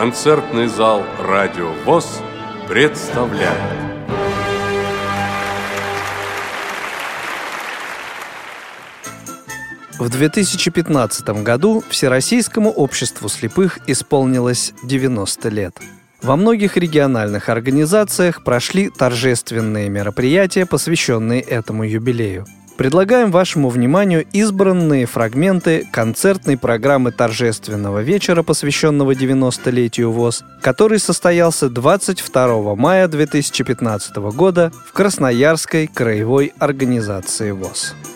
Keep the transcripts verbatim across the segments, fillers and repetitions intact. Концертный зал Радио ВОС представляет. В две тысячи пятнадцатом году Всероссийскому обществу слепых исполнилось девяносто лет. Во многих региональных организациях прошли торжественные мероприятия, посвященные этому юбилею. Предлагаем вашему вниманию избранные фрагменты концертной программы торжественного вечера, посвященного девяностолетию ВОС, который состоялся двадцать второго мая две тысячи пятнадцатого года в Красноярской краевой организации ВОС. Нас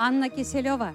Анна Киселева.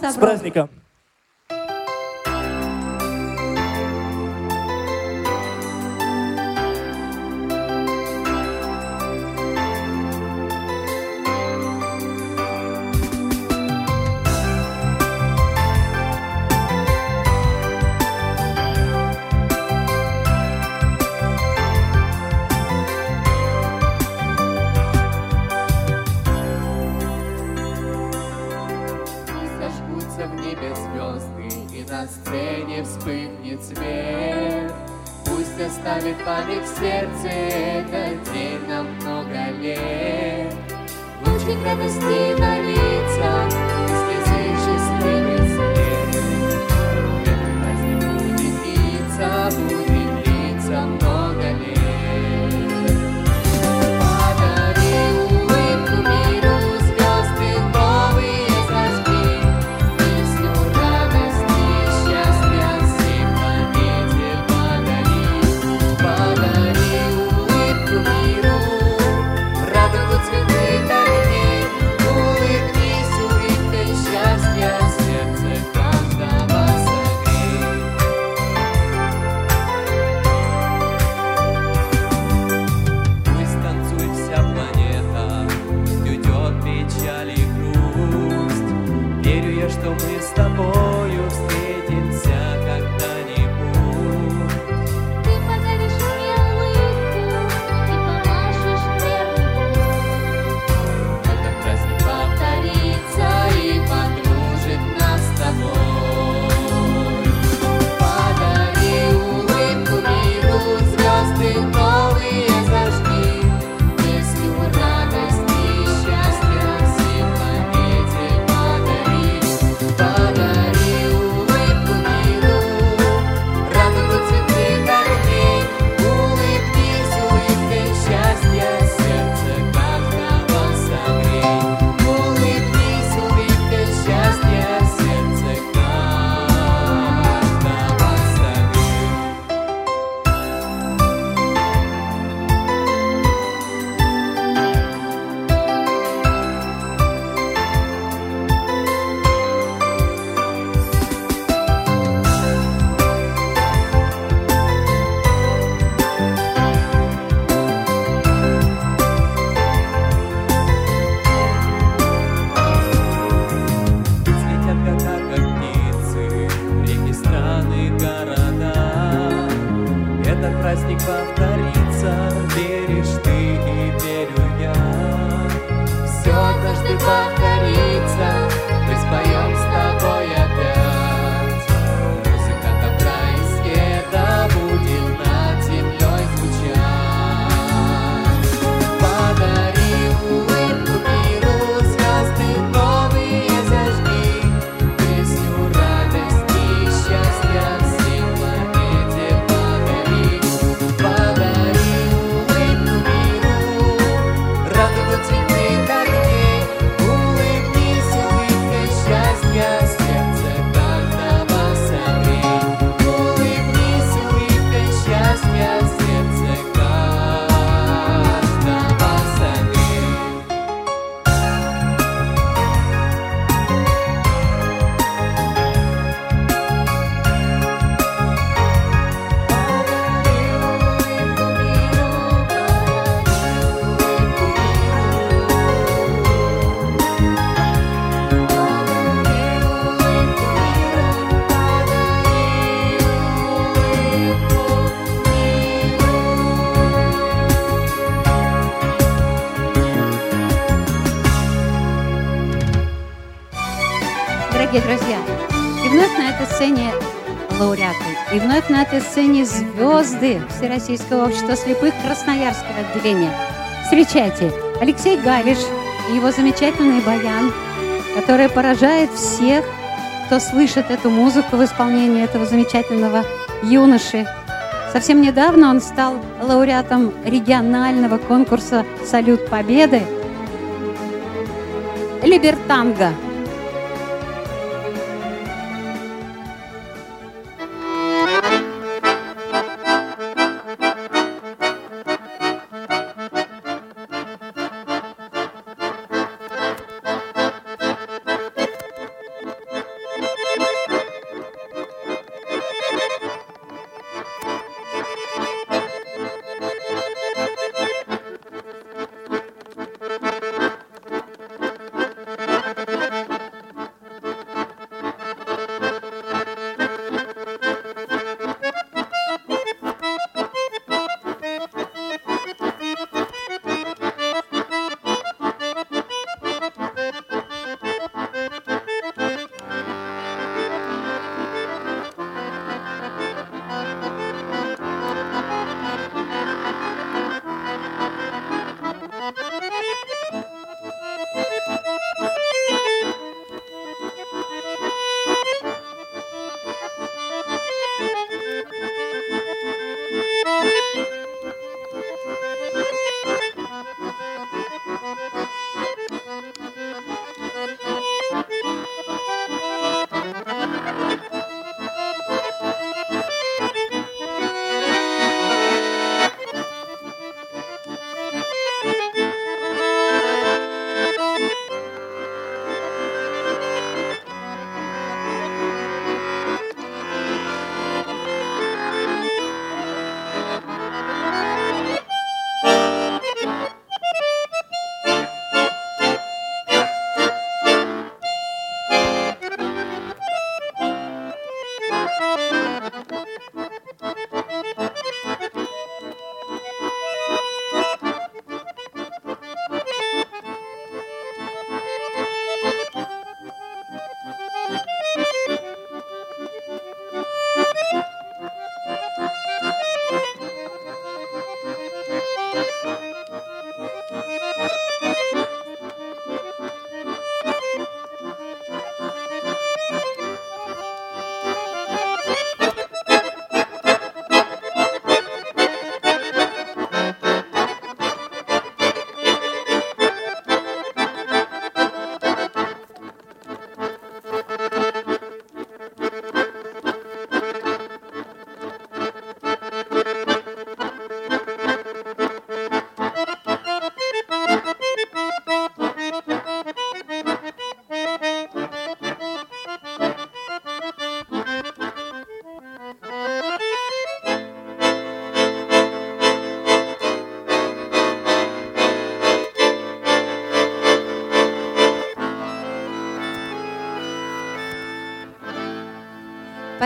С праздником! Улыбнись, улыбнись. праздник повторится. Веришь ты и верю я, все однажды повторится. Мы споем с тобой опять. Музыка добра и света будет над землей звучать. Подари улыбку миру, звезды новые зажги, песню радости и счастья всей планете подари. Подари улыбку миру, радугу цветы дорогие, улыбнись, улыбкой счастья сердце каждого согрей. Улыбнись, улыбкой счастья сердце каждого согрей. Дорогие друзья, и вновь на этой сцене лауреаты, и вновь на этой сцене звезды Всероссийского общества слепых Красноярского отделения. Встречайте, Алексей Гавиш и его замечательный баян, который поражает всех, кто слышит эту музыку в исполнении этого замечательного юноши. Совсем недавно он стал лауреатом регионального конкурса «Салют Победы» «Либертанго». Thank you.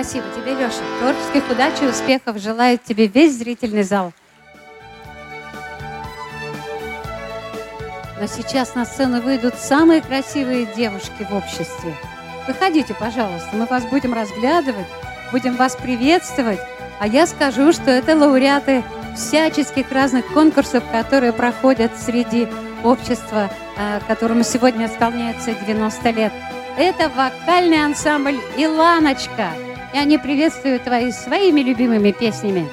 Спасибо тебе, Леша. Творческих удач и успехов желает тебе весь зрительный зал. Но сейчас на сцену выйдут самые красивые девушки в обществе. Выходите, пожалуйста, мы вас будем разглядывать, будем вас приветствовать. А я скажу, что это лауреаты всяческих разных конкурсов, которые проходят среди общества, которому сегодня исполняется девяносто лет. Это вокальный ансамбль «Иланочка». И они приветствуют твои своими любимыми песнями.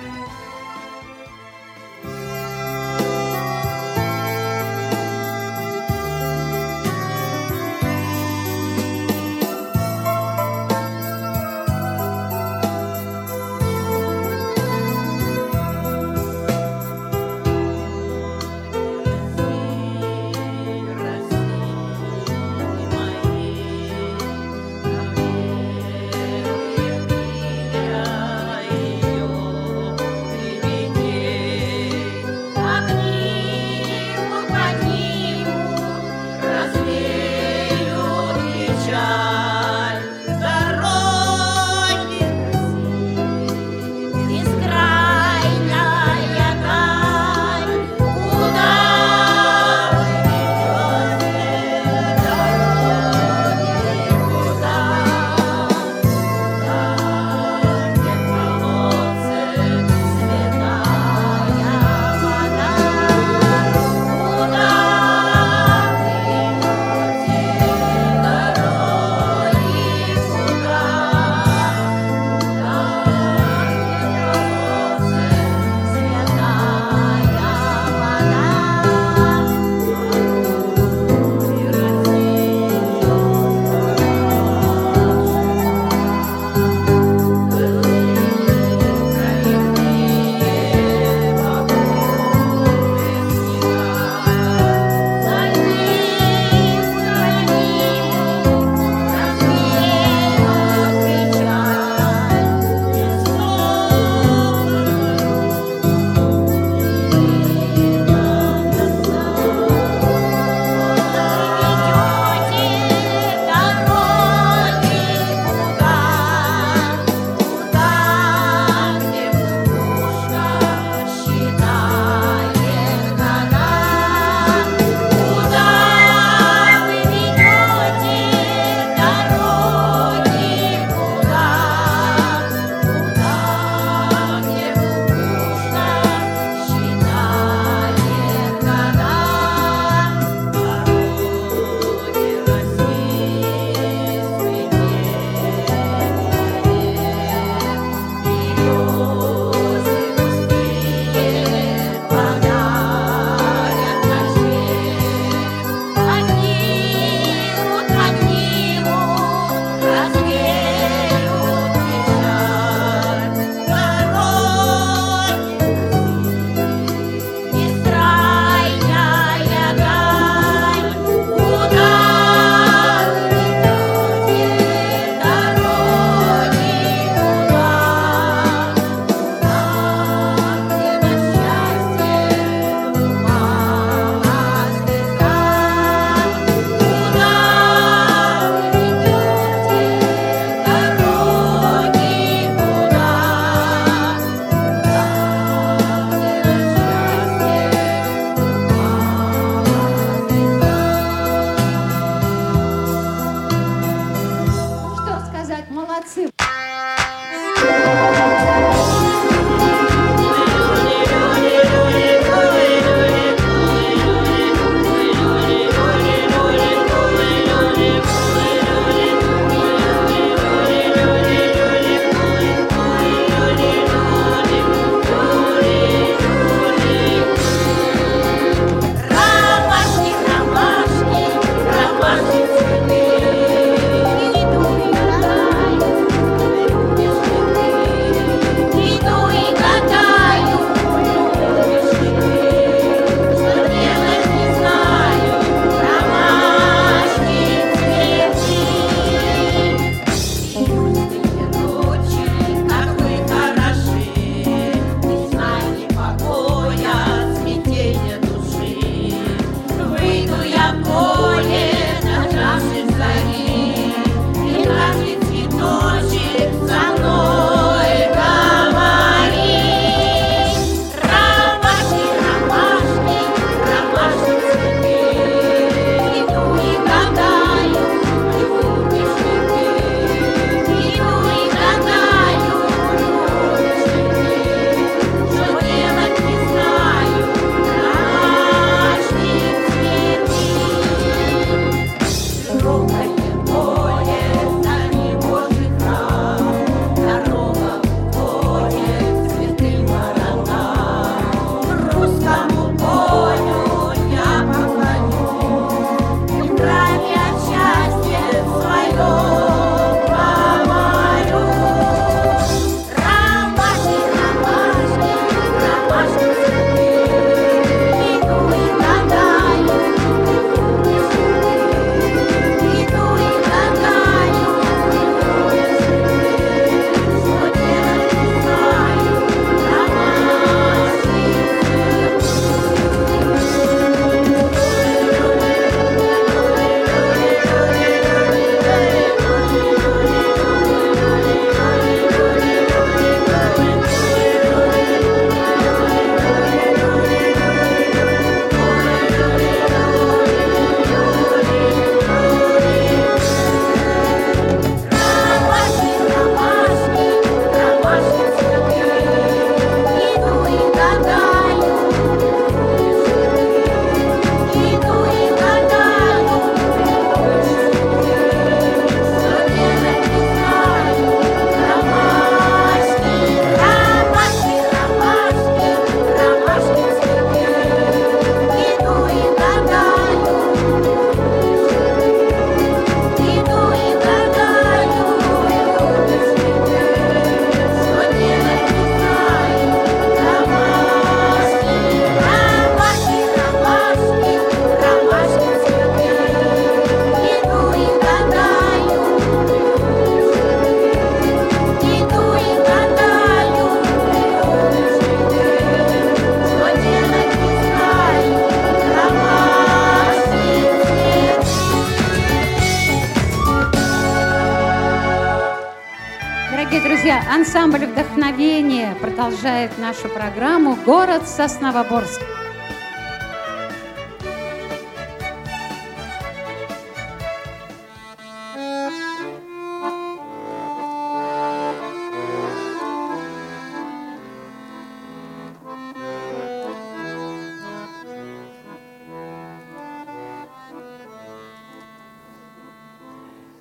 Ансамбль «Вдохновение» продолжает нашу программу «Город Сосновоборск».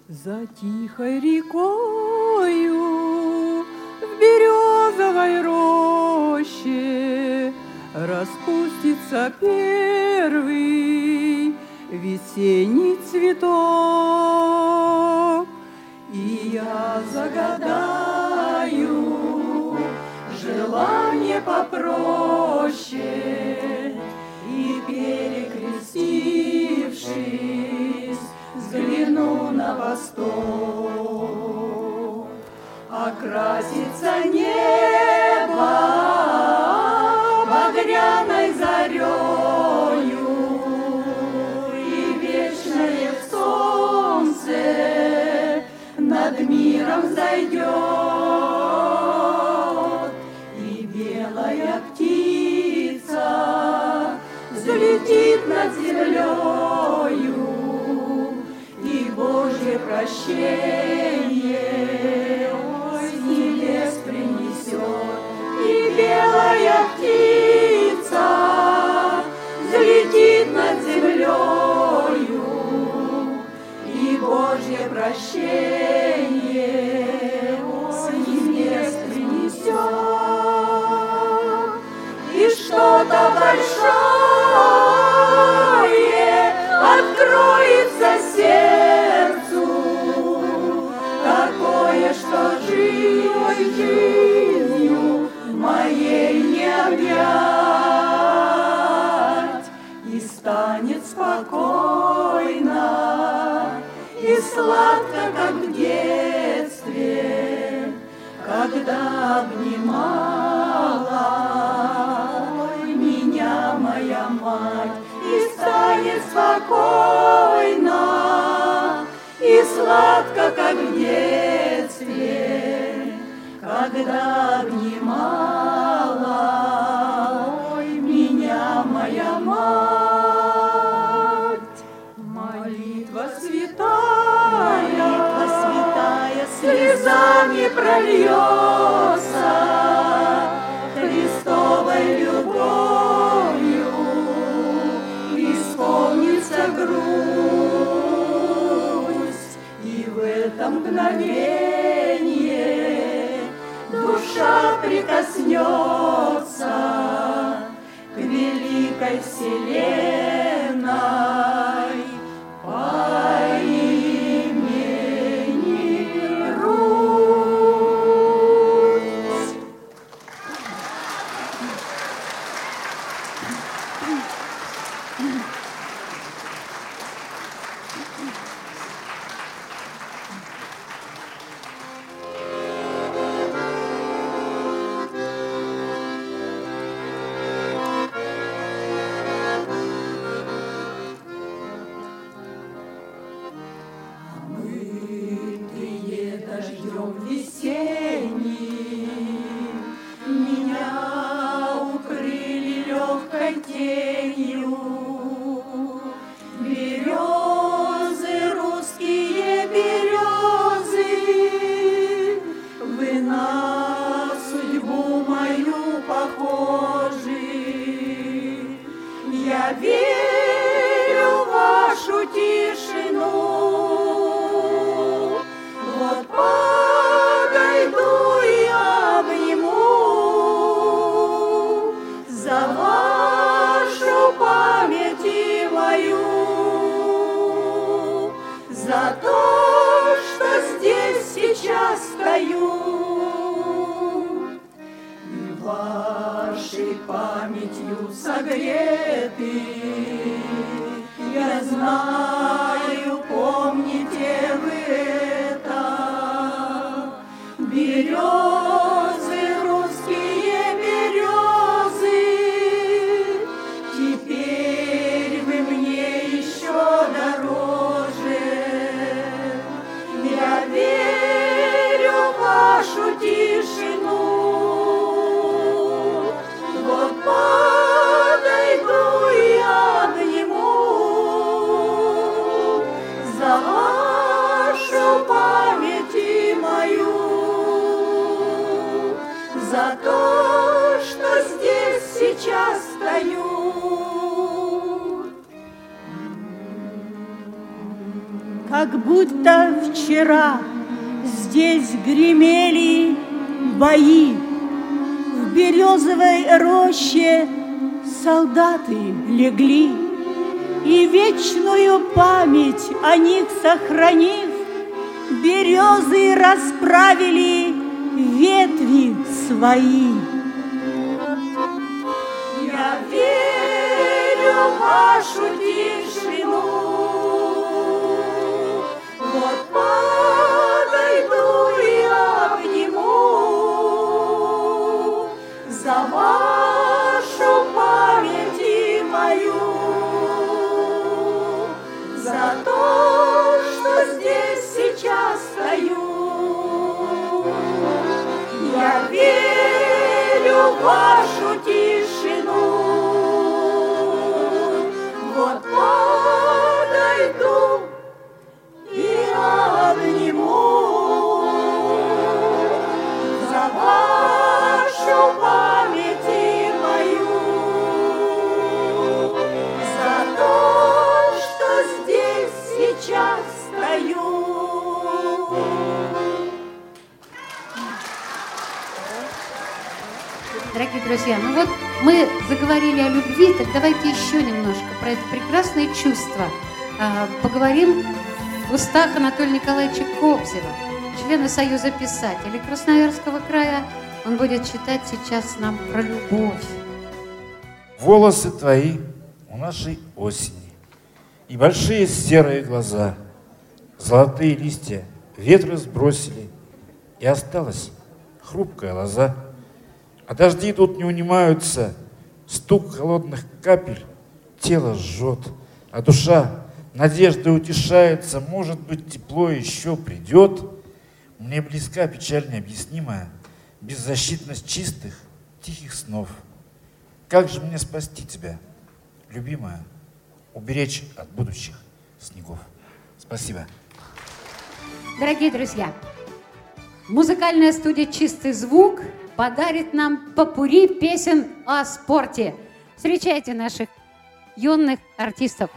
За тихой рекою в березовой роще распустится первый весенний цветок, и я загадаю желание попроще, и перекрестившись, взгляну на восток, окрасится небо багряной зарею, и вечное в солнце над миром взойдет, и белая птица взлетит над землею. Божье прощение с небес принесет, и белая птица взлетит над землею, и Божье прощение с небес принесет, и что-то большое откроется сердце. Жизнью моей не объять, и станет спокойно, и сладко, как в детстве, когда обнимала меня моя мать, и станет спокойно, и сладко, как в детстве, когда обнимала меня моя мать. Молитва святая слезами прольется Христовой любовью, исполнится грусть, и в это мгновение душа прикоснется к великой вселенной по имени Русь. Тише. поют, как будто вчера здесь гремели бои, в березовой роще солдаты легли, и вечную память о них сохранив, березы расправили ветви свои. Я верю в вашу тишину, вот подойду и обниму за вашу память и мою, за то, что здесь сейчас стою. Я верю в вашу тишину, вот подойду и обниму за вашу память и мою, за то, что здесь сейчас стою. Дорогие друзья, ну вот мы заговорили о любви, так давайте еще немножко про это прекрасное чувство э, поговорим в устах Анатолия Николаевича Кобзева, члена Союза писателей Красноярского края. Он будет читать сейчас нам про любовь. Волосы твои у нашей осени, и большие серые глаза, золотые листья ветры сбросили, и осталась хрупкая лоза. А дожди тут не унимаются, стук холодных капель тело жжет, а душа надеждой утешается, может быть, тепло еще придет. Мне близка печаль необъяснимая, беззащитность чистых, тихих снов. Как же мне спасти тебя, любимая, уберечь от будущих снегов? Спасибо. Дорогие друзья, музыкальная студия «Чистый звук» подарит нам попурри песен о спорте. Встречайте наших юных артистов.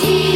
See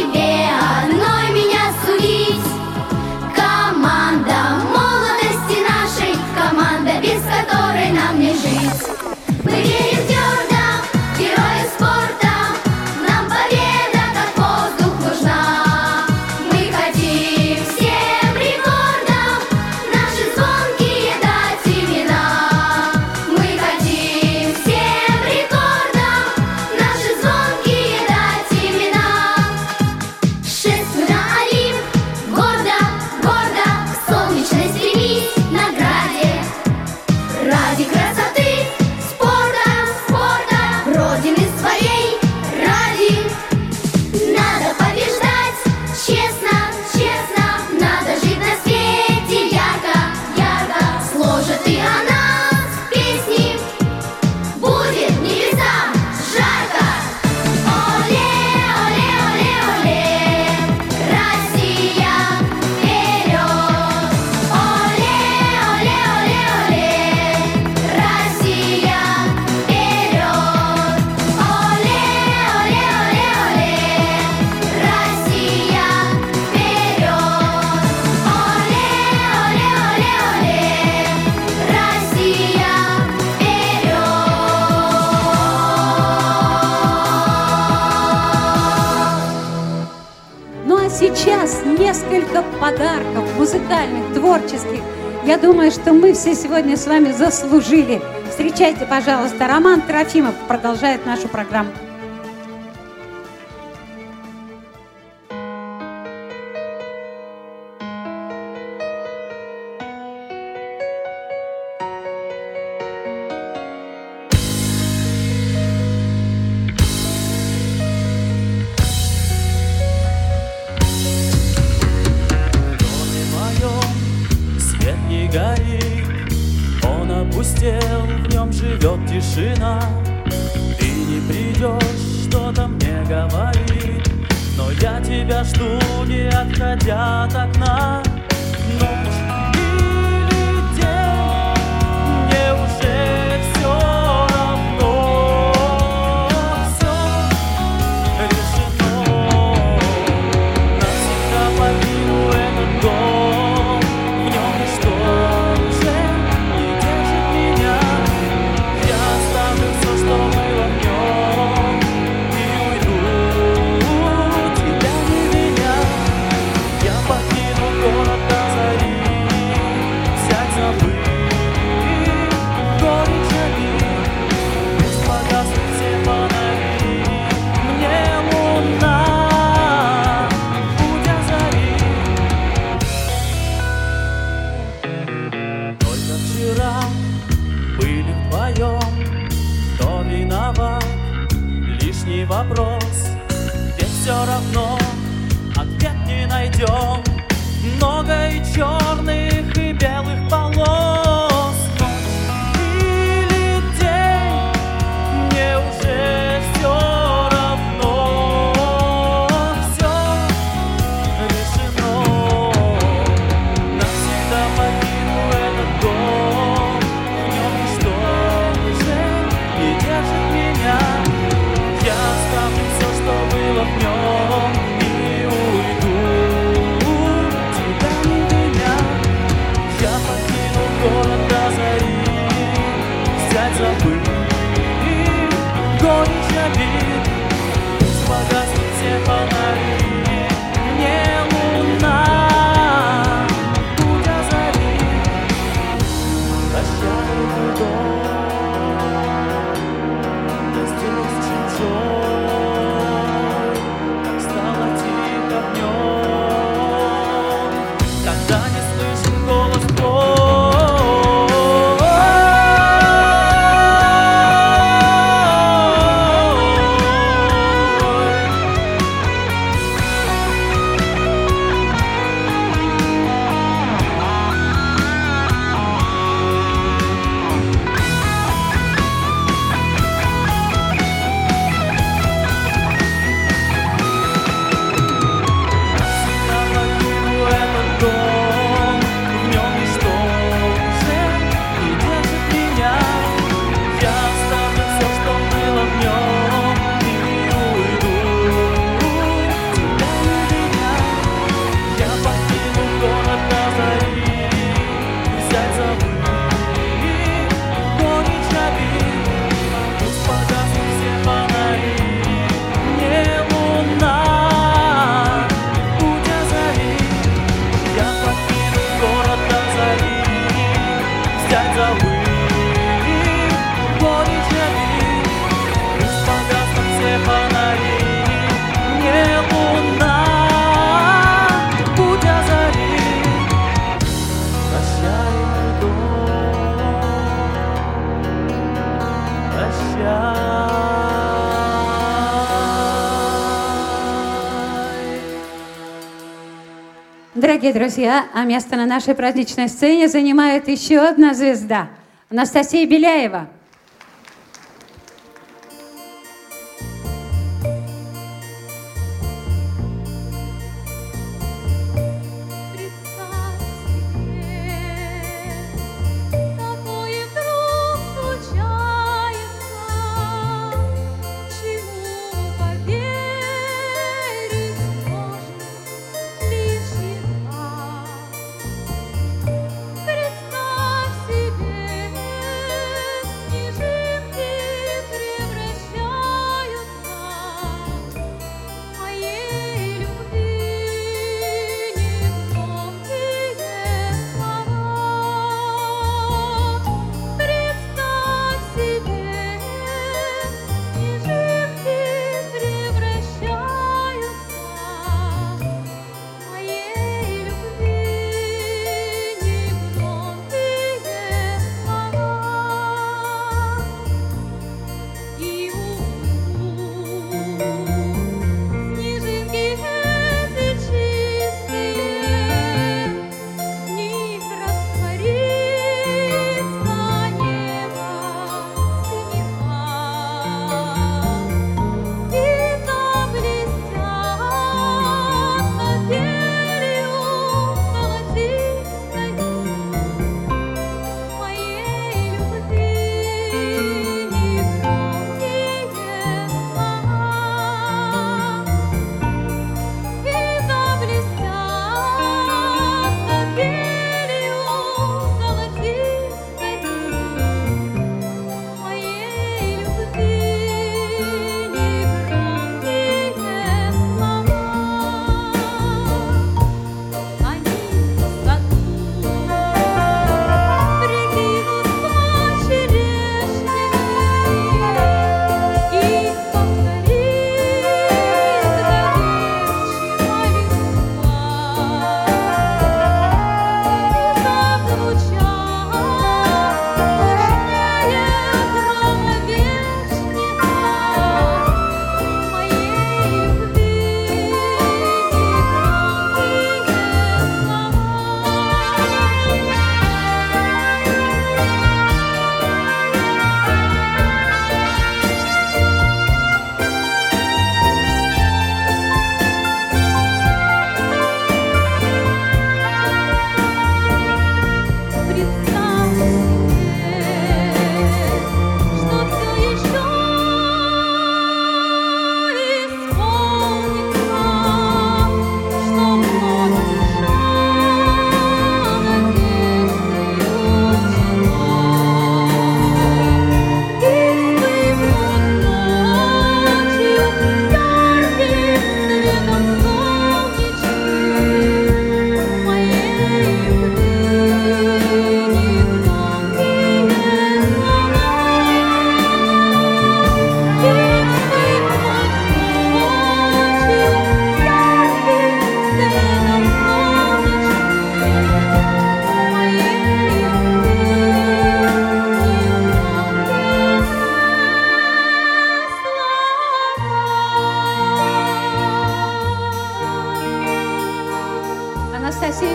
час несколько подарков музыкальных, творческих. Я думаю, что мы все сегодня с вами заслужили. Встречайте, пожалуйста, Роман Трофимов продолжает нашу программу. Дорогие друзья, а место на нашей праздничной сцене занимает еще одна звезда – Анастасия Беляева.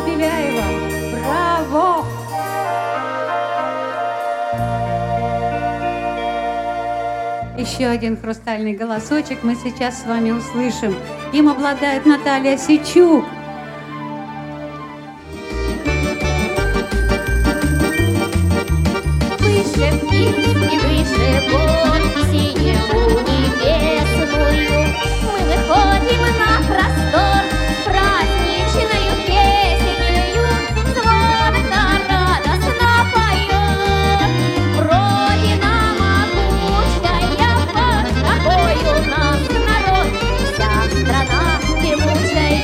Беляева. Браво! Еще один хрустальный голосочек мы сейчас с вами услышим. Им обладает Наталья Сечук. Выше птиц и выше гор, синеву небесную, мы выходим на простор, праздничную песнею звонко радостно поет. Родина могучая, под тобою нас народ, вся страна певучая.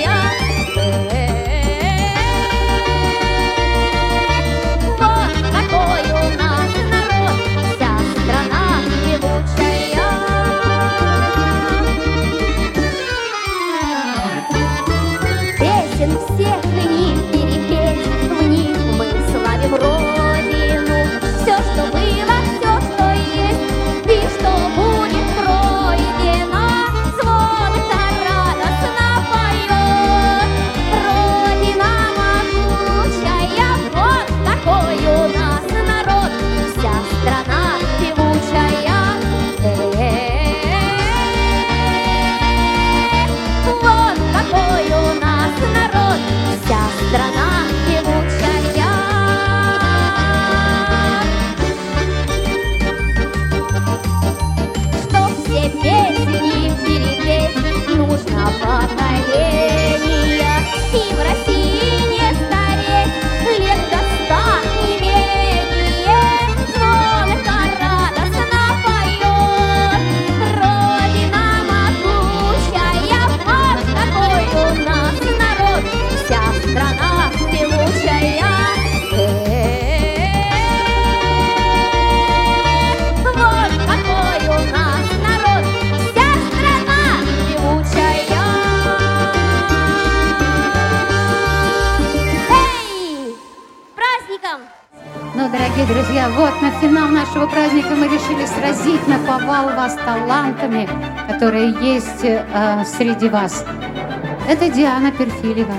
Друзья, вот на финал нашего праздника мы решили сразить на повал вас талантами, которые есть э, среди вас. Это Диана Перфилева.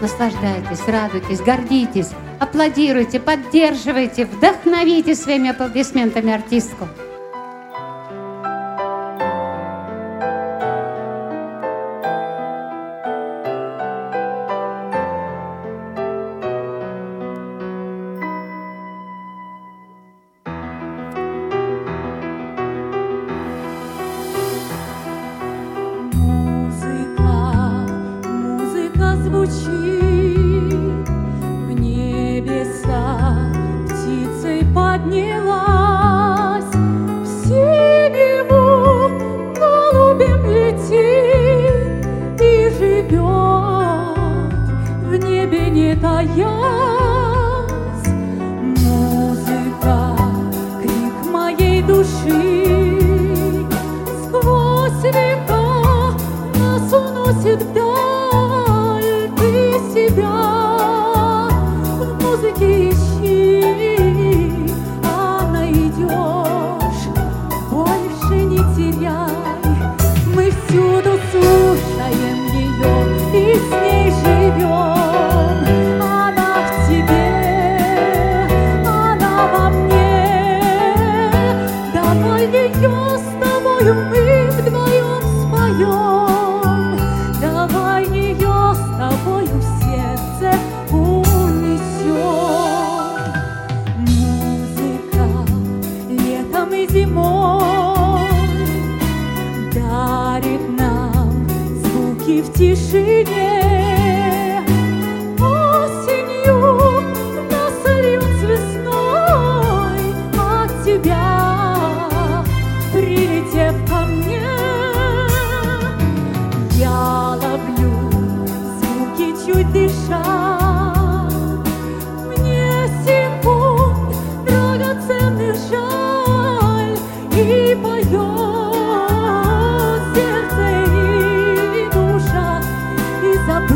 Наслаждайтесь, радуйтесь, гордитесь, аплодируйте, поддерживайте, вдохновите своими аплодисментами артистку. Поет сердце и душа, и забыть.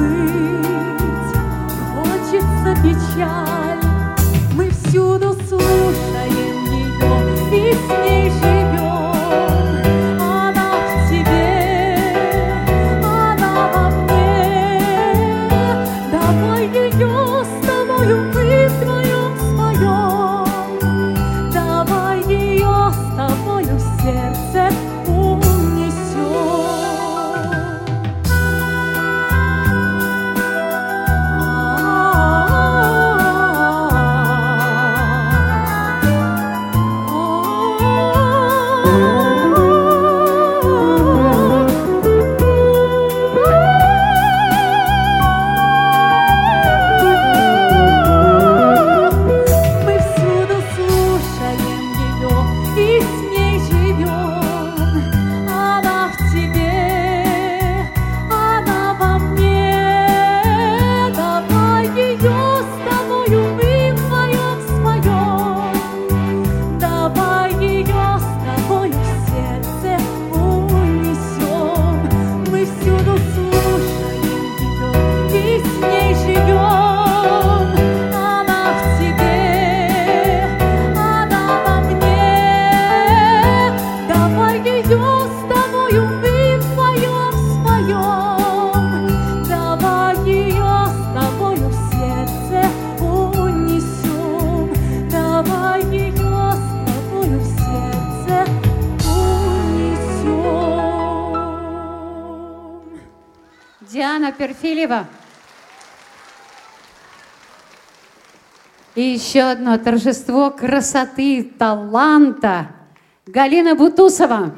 Диана Перфилева. И еще одно торжество красоты, таланта. Галина Бутусова.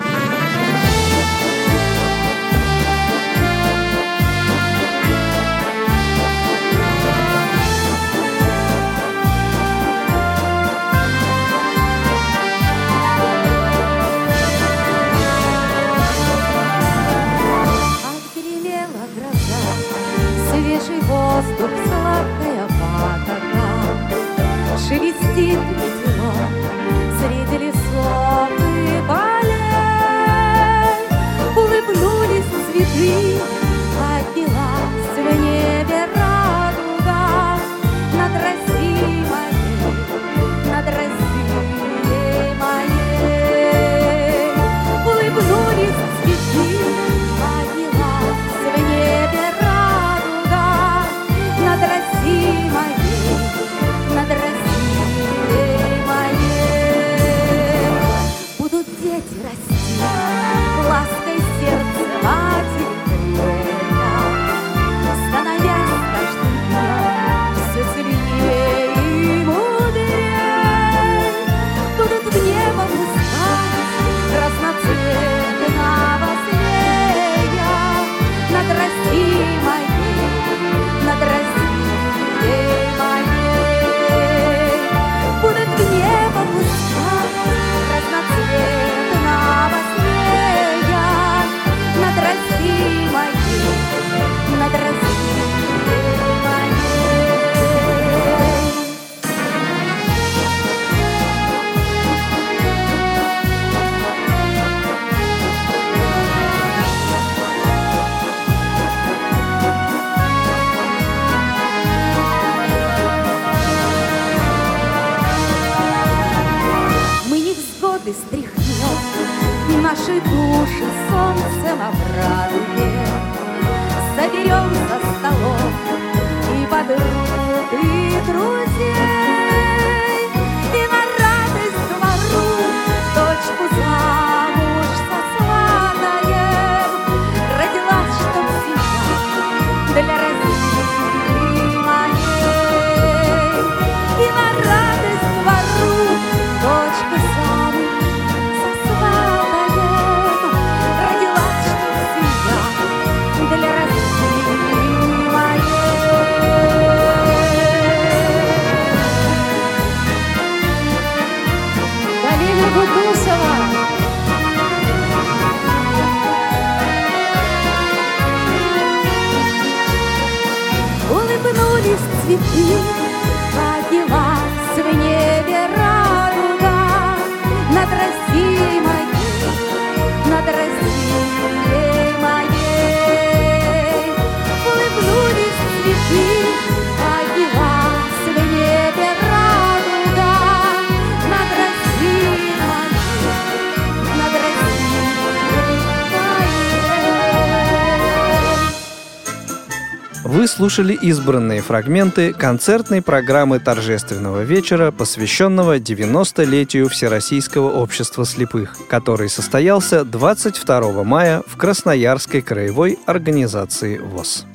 Вы слушали избранные фрагменты концертной программы торжественного вечера, посвященного девяностолетию Всероссийского общества слепых, который состоялся двадцать второго мая в Красноярской краевой организации ВОС.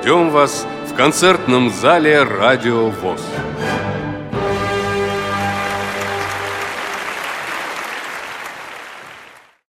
Ждем вас в концертном зале Радио ВОС.